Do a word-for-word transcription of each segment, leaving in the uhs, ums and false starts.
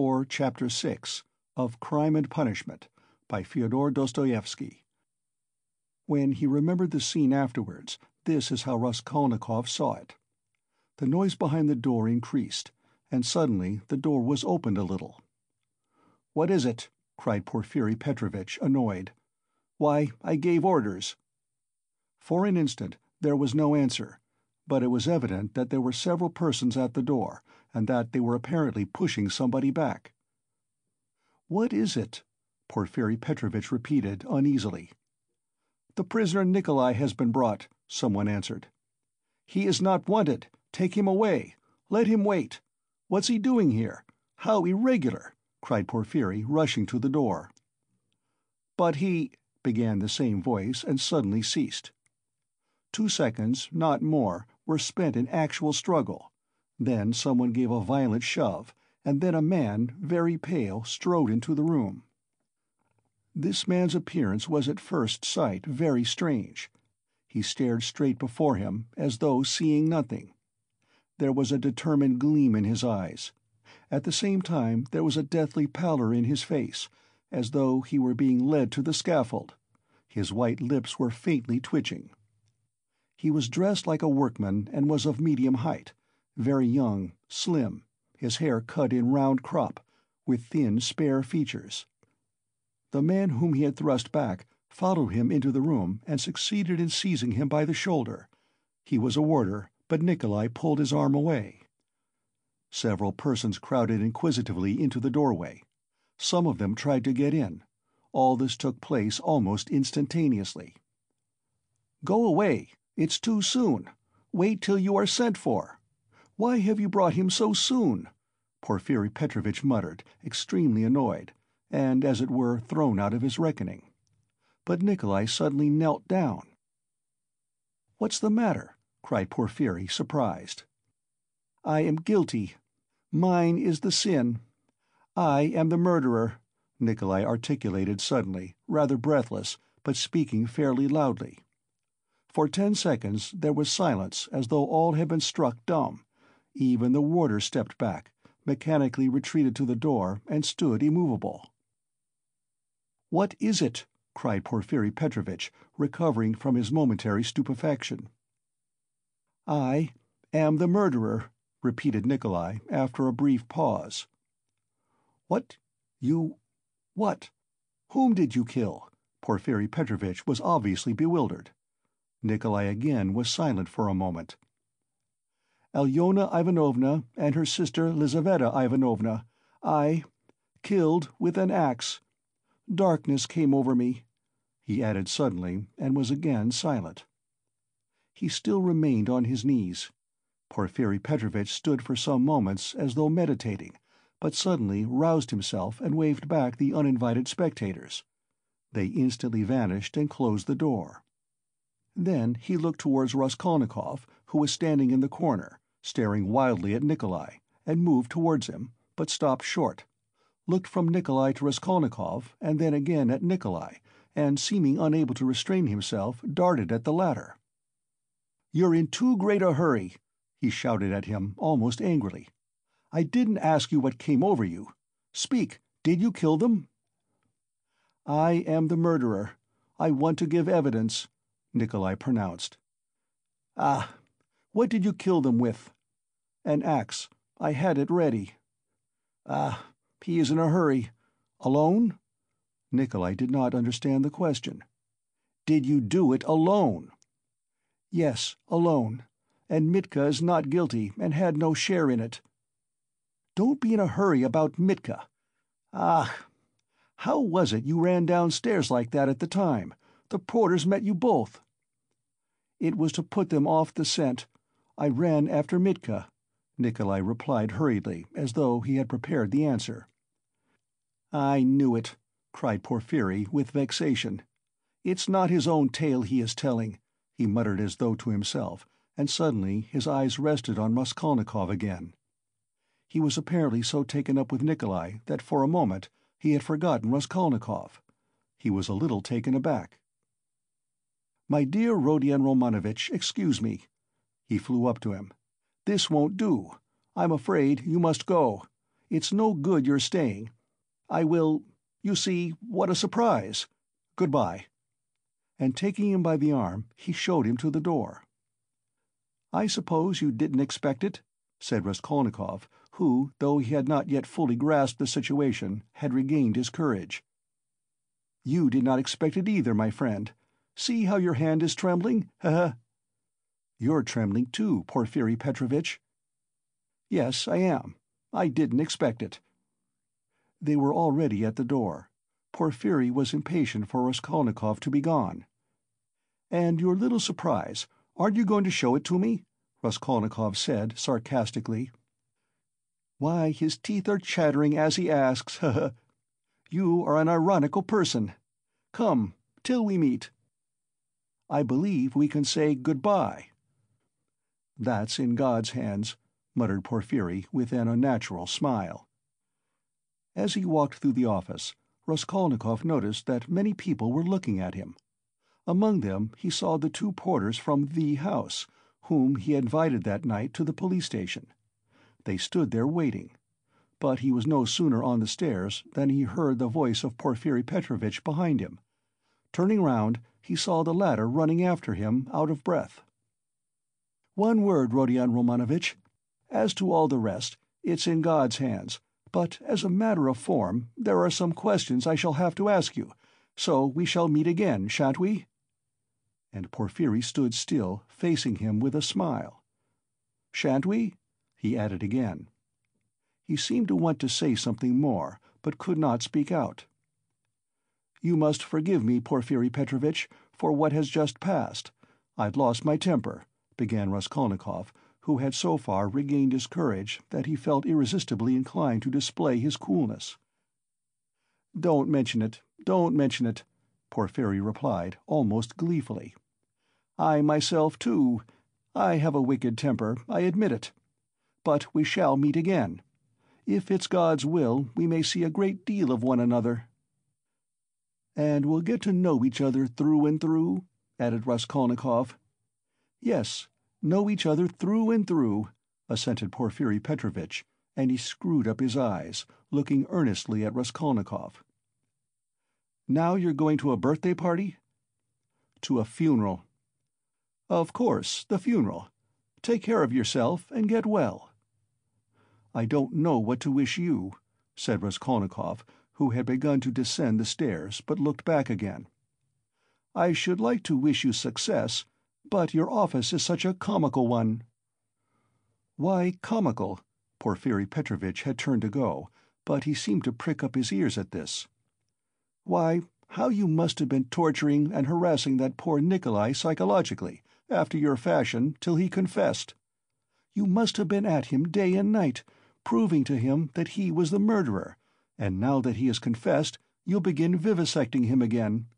four, Chapter six, of Crime and Punishment, by Fyodor Dostoevsky. When he remembered the scene afterwards, this is how Raskolnikov saw it. The noise behind the door increased, and suddenly the door was opened a little. "What is it?" cried Porfiry Petrovich, annoyed. "Why, I gave orders." For an instant there was no answer, but it was evident that there were several persons at the door, and that they were apparently pushing somebody back. "What is it?" Porfiry Petrovich repeated uneasily. "The prisoner Nikolai has been brought," someone answered. "He is not wanted. Take him away. Let him wait. What's he doing here? How irregular!" cried Porfiry, rushing to the door. "But he—" began the same voice, and suddenly ceased. Two seconds, not more, were spent in actual struggle. Then someone gave a violent shove, and then a man, very pale, strode into the room. This man's appearance was at first sight very strange. He stared straight before him, as though seeing nothing. There was a determined gleam in his eyes. At the same time there was a deathly pallor in his face, as though he were being led to the scaffold. His white lips were faintly twitching. He was dressed like a workman and was of medium height, very young, slim, his hair cut in round crop, with thin, spare features. The man whom he had thrust back followed him into the room and succeeded in seizing him by the shoulder. He was a warder, but Nikolai pulled his arm away. Several persons crowded inquisitively into the doorway. Some of them tried to get in. All this took place almost instantaneously. "Go away! It's too soon! Wait till you are sent for! Why have you brought him so soon?" Porfiry Petrovich muttered, extremely annoyed, and, as it were, thrown out of his reckoning. But Nikolai suddenly knelt down. "What's the matter?" cried Porfiry, surprised. "I am guilty. Mine is the sin. I am the murderer," Nikolai articulated suddenly, rather breathless, but speaking fairly loudly. For ten seconds there was silence, as though all had been struck dumb. Even the warder stepped back, mechanically retreated to the door, and stood immovable. "What is it?" cried Porfiry Petrovich, recovering from his momentary stupefaction. "I am the murderer," repeated Nikolai, after a brief pause. "What? You? What? Whom did you kill?" Porfiry Petrovich was obviously bewildered. Nikolai again was silent for a moment. "Alyona Ivanovna and her sister Lizaveta Ivanovna, I, killed with an axe. Darkness came over me," he added suddenly, and was again silent. He still remained on his knees. Porfiry Petrovich stood for some moments as though meditating, but suddenly roused himself and waved back the uninvited spectators. They instantly vanished and closed the door. Then he looked towards Raskolnikov, who was standing in the corner, staring wildly at Nikolai, and moved towards him, but stopped short, looked from Nikolai to Raskolnikov, and then again at Nikolai, and, seeming unable to restrain himself, darted at the latter. "You're in too great a hurry," he shouted at him, almost angrily. "I didn't ask you what came over you. Speak, did you kill them?" "I am the murderer. I want to give evidence," Nikolai pronounced. "Ah, what did you kill them with?" "An axe. I had it ready." "Ah, he is in a hurry. Alone?" Nikolai did not understand the question. "Did you do it alone?" "Yes, alone. And Mitka is not guilty and had no share in it." "Don't be in a hurry about Mitka. Ah, how was it you ran downstairs like that at the time? The porters met you both." "It was to put them off the scent. I ran after Mitka," Nikolai replied hurriedly, as though he had prepared the answer. "I knew it," cried Porfiry, with vexation. "It's not his own tale he is telling," he muttered as though to himself, and suddenly his eyes rested on Raskolnikov again. He was apparently so taken up with Nikolai that for a moment he had forgotten Raskolnikov. He was a little taken aback. "My dear Rodion Romanovitch, excuse me." He flew up to him. "This won't do. I'm afraid you must go. It's no good your staying. I will... You see, what a surprise. Goodbye." And taking him by the arm, he showed him to the door. "I suppose you didn't expect it?" said Raskolnikov, who, though he had not yet fully grasped the situation, had regained his courage. "You did not expect it either, my friend. See how your hand is trembling? Ha ha! You're trembling too, Porfiry Petrovich." "Yes, I am. I didn't expect it." They were already at the door. Porfiry was impatient for Raskolnikov to be gone. "And your little surprise, aren't you going to show it to me?" Raskolnikov said sarcastically. Why, his teeth are chattering as he asks, "Ha ha! You are an ironical person. Come, till we meet. I believe we can say goodbye." "That's in God's hands," muttered Porfiry with an unnatural smile. As he walked through the office, Raskolnikov noticed that many people were looking at him. Among them he saw the two porters from the house, whom he had invited that night to the police station. They stood there waiting. But he was no sooner on the stairs than he heard the voice of Porfiry Petrovich behind him. Turning round, he saw the latter running after him, out of breath. "One word, Rodion Romanovitch. As to all the rest, it's in God's hands, but as a matter of form there are some questions I shall have to ask you, so we shall meet again, shan't we?" And Porfiry stood still, facing him with a smile. "Shan't we?" he added again. He seemed to want to say something more, but could not speak out. "You must forgive me, Porfiry Petrovich, for what has just passed. I've lost my temper," began Raskolnikov, who had so far regained his courage that he felt irresistibly inclined to display his coolness. "Don't mention it, don't mention it," Porfiry replied, almost gleefully. "I myself, too, I have a wicked temper, I admit it. But we shall meet again. If it's God's will, we may see a great deal of one another." "And we'll get to know each other through and through," added Raskolnikov. "Yes, know each other through and through," assented Porfiry Petrovich, and he screwed up his eyes, looking earnestly at Raskolnikov. "Now you're going to a birthday party?" "To a funeral." "Of course, the funeral. Take care of yourself and get well." "I don't know what to wish you," said Raskolnikov, who had begun to descend the stairs but looked back again. "I should like to wish you success, but your office is such a comical one." "Why comical?" Porfiry Petrovich had turned to go, but he seemed to prick up his ears at this. "Why, how you must have been torturing and harassing that poor Nikolai psychologically, after your fashion, till he confessed. You must have been at him day and night, proving to him that he was the murderer, and now that he has confessed, you'll begin vivisecting him again.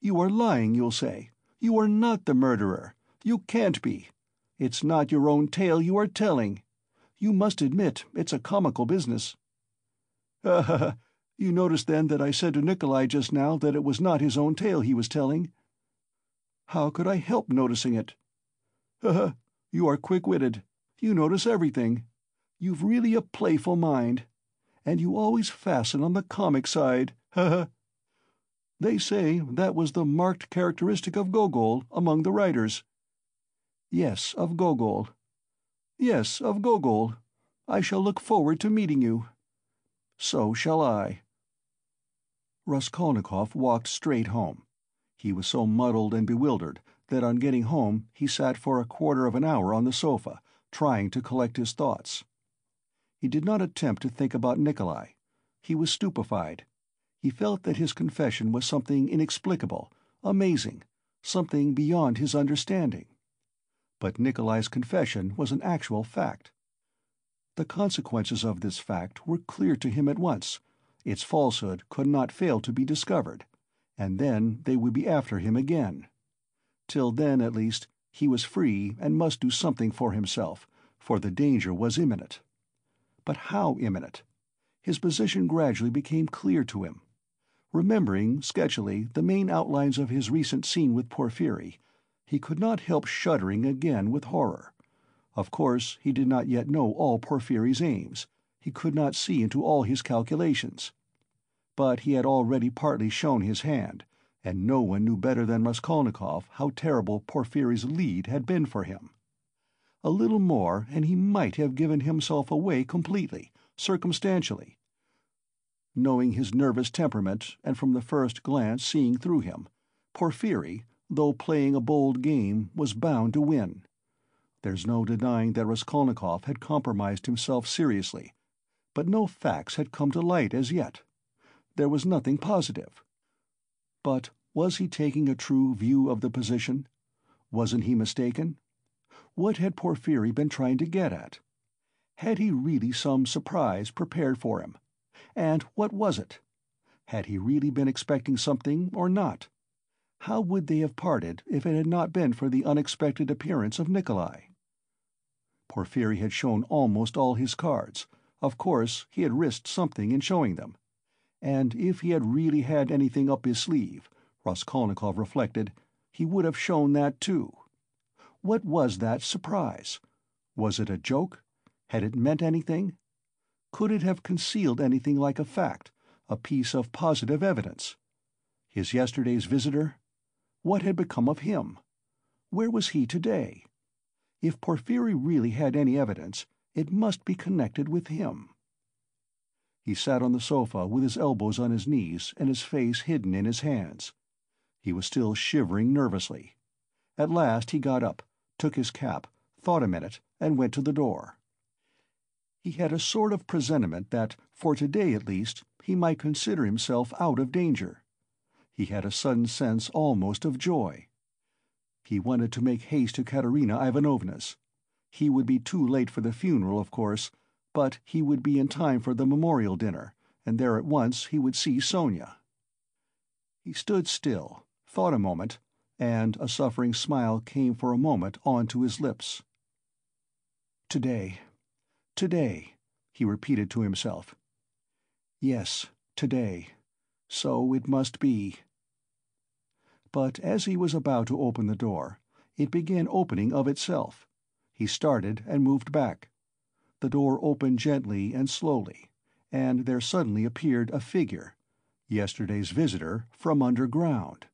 'You are lying,' you'll say. 'You are not the murderer. You can't be. It's not your own tale you are telling. You must admit it's a comical business.' Ha ha ha! You noticed then that I said to Nikolai just now that it was not his own tale he was telling?" "How could I help noticing it?" "Ha ha! You are quick-witted. You notice everything. You've really a playful mind. And you always fasten on the comic side. Ha ha! They say that was the marked characteristic of Gogol among the writers." "Yes, of Gogol." "Yes, of Gogol. I shall look forward to meeting you." "So shall I." Raskolnikov walked straight home. He was so muddled and bewildered that on getting home he sat for a quarter of an hour on the sofa, trying to collect his thoughts. He did not attempt to think about Nikolai. He was stupefied. He felt that his confession was something inexplicable, amazing, something beyond his understanding. But Nikolai's confession was an actual fact. The consequences of this fact were clear to him at once. Its falsehood could not fail to be discovered, and then they would be after him again. Till then, at least, he was free and must do something for himself, for the danger was imminent. But how imminent? His position gradually became clear to him. Remembering, sketchily, the main outlines of his recent scene with Porfiry, he could not help shuddering again with horror. Of course, he did not yet know all Porfiry's aims, he could not see into all his calculations. But he had already partly shown his hand, and no one knew better than Raskolnikov how terrible Porfiry's lead had been for him. A little more, and he might have given himself away completely, circumstantially, knowing his nervous temperament and from the first glance seeing through him. Porfiry, though playing a bold game, was bound to win. There's no denying that Raskolnikov had compromised himself seriously, but no facts had come to light as yet. There was nothing positive. But was he taking a true view of the position? Wasn't he mistaken? What had Porfiry been trying to get at? Had he really some surprise prepared for him? And what was it? Had he really been expecting something or not? How would they have parted if it had not been for the unexpected appearance of Nikolai? Porfiry had shown almost all his cards. Of course, he had risked something in showing them. And if he had really had anything up his sleeve, Raskolnikov reflected, he would have shown that too. What was that surprise? Was it a joke? Had it meant anything? Could it have concealed anything like a fact, a piece of positive evidence? His yesterday's visitor? What had become of him? Where was he today? If Porfiry really had any evidence, it must be connected with him. He sat on the sofa with his elbows on his knees and his face hidden in his hands. He was still shivering nervously. At last he got up, took his cap, thought a minute, and went to the door. He had a sort of presentiment that, for today at least, he might consider himself out of danger. He had a sudden sense almost of joy. He wanted to make haste to Katerina Ivanovna's. He would be too late for the funeral, of course, but he would be in time for the memorial dinner, and there at once he would see Sonya. He stood still, thought a moment, and a suffering smile came for a moment onto his lips. Today, today, he repeated to himself. Yes, today, so it must be. But as he was about to open the door, it began opening of itself. He started and moved back. The door opened gently and slowly, and there suddenly appeared a figure, yesterday's visitor, from underground.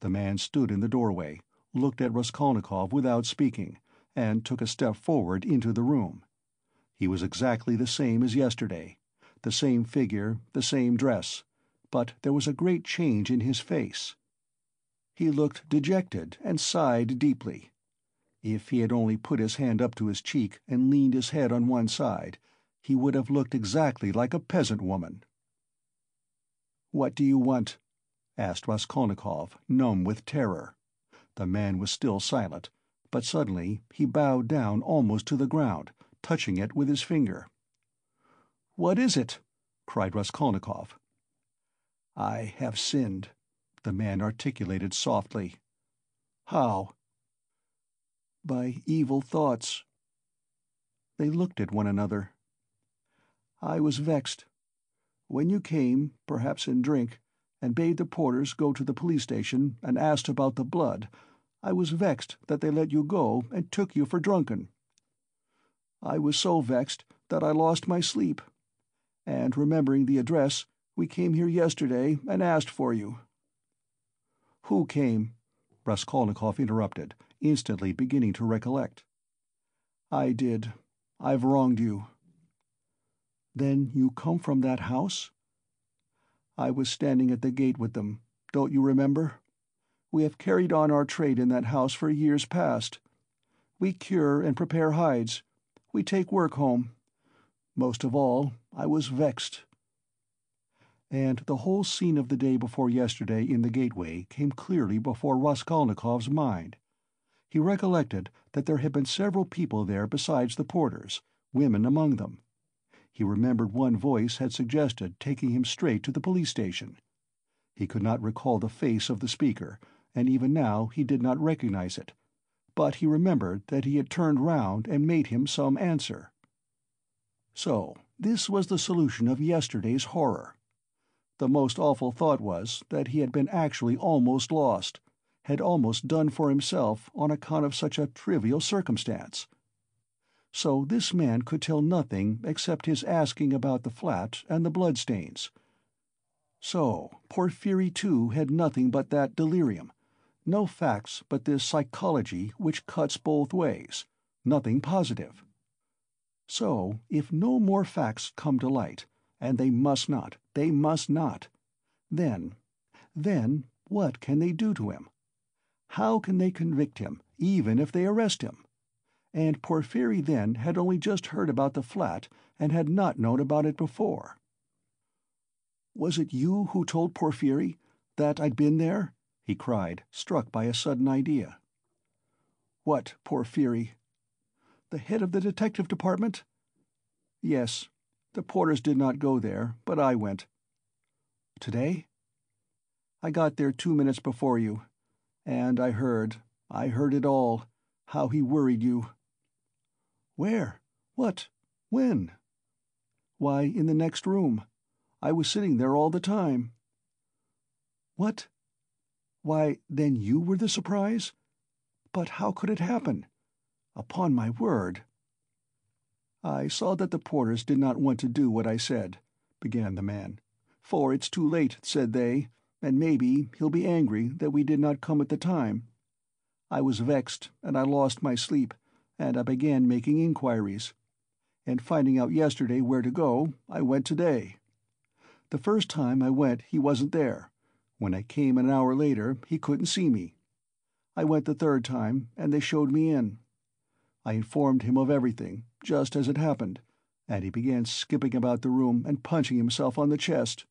The man stood in the doorway, looked at Raskolnikov without speaking, and took a step forward into the room. He was exactly the same as yesterday, the same figure, the same dress, but there was a great change in his face. He looked dejected and sighed deeply. If he had only put his hand up to his cheek and leaned his head on one side, he would have looked exactly like a peasant woman. "What do you want?" asked Raskolnikov, numb with terror. The man was still silent, but suddenly he bowed down almost to the ground, touching it with his finger. "What is it?" cried Raskolnikov. "I have sinned," the man articulated softly. "How?" "By evil thoughts." They looked at one another. "I was vexed. When you came, perhaps in drink, and bade the porters go to the police station and asked about the blood, I was vexed that they let you go and took you for drunken. I was so vexed that I lost my sleep, and, remembering the address, we came here yesterday and asked for you." "Who came?" Raskolnikov interrupted, instantly beginning to recollect. "I did. I've wronged you." "Then you come from that house?" "I was standing at the gate with them. Don't you remember? We have carried on our trade in that house for years past. We cure and prepare hides. We take work home. Most of all, I was vexed." And the whole scene of the day before yesterday in the gateway came clearly before Raskolnikov's mind. He recollected that there had been several people there besides the porters, women among them. He remembered one voice had suggested taking him straight to the police station. He could not recall the face of the speaker, and even now he did not recognize it, but he remembered that he had turned round and made him some answer. So this was the solution of yesterday's horror. The most awful thought was that he had been actually almost lost, had almost done for himself on account of such a trivial circumstance. so this man could tell nothing except his asking about the flat and the bloodstains. So Porfiry too had nothing but that delirium, no facts but this psychology which cuts both ways, nothing positive. So, if no more facts come to light, and they must not, they must not, then, then what can they do to him? How can they convict him, even if they arrest him? And Porfiry then had only just heard about the flat and had not known about it before. "Was it you who told Porfiry that I'd been there?" he cried, struck by a sudden idea. "What, Porfiry? The head of the detective department?" "Yes. The porters did not go there, but I went." "Today?" "I got there two minutes before you, and I heard, I heard it all, how he worried you." "Where? What? When?" "Why, in the next room. I was sitting there all the time." "What? Why, then you were the surprise? But how could it happen? Upon my word—" "I saw that the porters did not want to do what I said," began the man. "For it's too late, said they, and maybe he'll be angry that we did not come at the time. I was vexed, and I lost my sleep, and I began making inquiries. And finding out yesterday where to go, I went today. The first time I went he wasn't there. When I came an hour later, he couldn't see me. I went the third time, and they showed me in. I informed him of everything, just as it happened, and he began skipping about the room and punching himself on the chest.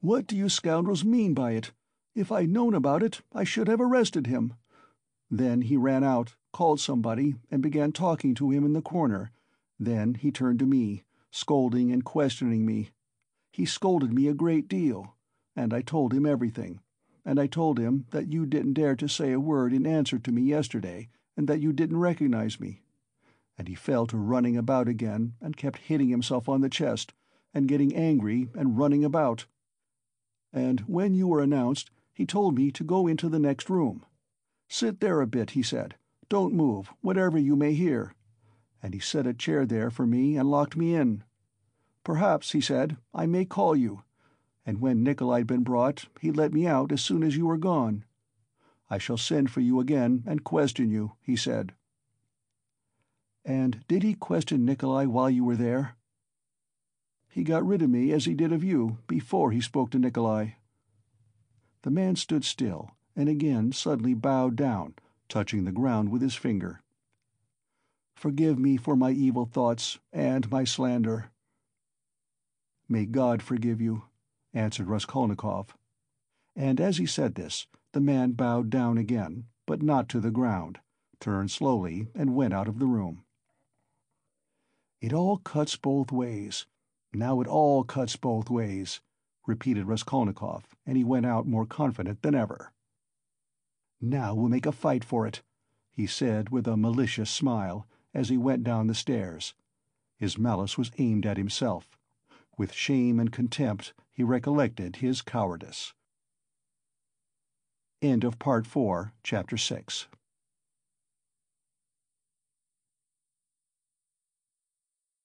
'What do you scoundrels mean by it? If I'd known about it, I should have arrested him.' Then he ran out, called somebody, and began talking to him in the corner. Then he turned to me, scolding and questioning me. He scolded me a great deal, and I told him everything, and I told him that you didn't dare to say a word in answer to me yesterday, and that you didn't recognize me. And he fell to running about again, and kept hitting himself on the chest, and getting angry and running about. And when you were announced, he told me to go into the next room. 'Sit there a bit,' he said. 'Don't move, whatever you may hear.' And he set a chair there for me and locked me in. 'Perhaps,' he said, 'I may call you.' And when Nikolai had been brought, he let me out as soon as you were gone. 'I shall send for you again and question you,' he said." "And did he question Nikolai while you were there?" "He got rid of me as he did of you, before he spoke to Nikolai." The man stood still, and again suddenly bowed down, touching the ground with his finger. "Forgive me for my evil thoughts and my slander." "May God forgive you," answered Raskolnikov. And as he said this, the man bowed down again, but not to the ground, turned slowly, and went out of the room. "It all cuts both ways. Now it all cuts both ways," repeated Raskolnikov, and he went out more confident than ever. "Now we'll make a fight for it," he said with a malicious smile as he went down the stairs. His malice was aimed at himself. With shame and contempt he recollected his cowardice. End of Part four, Chapter six.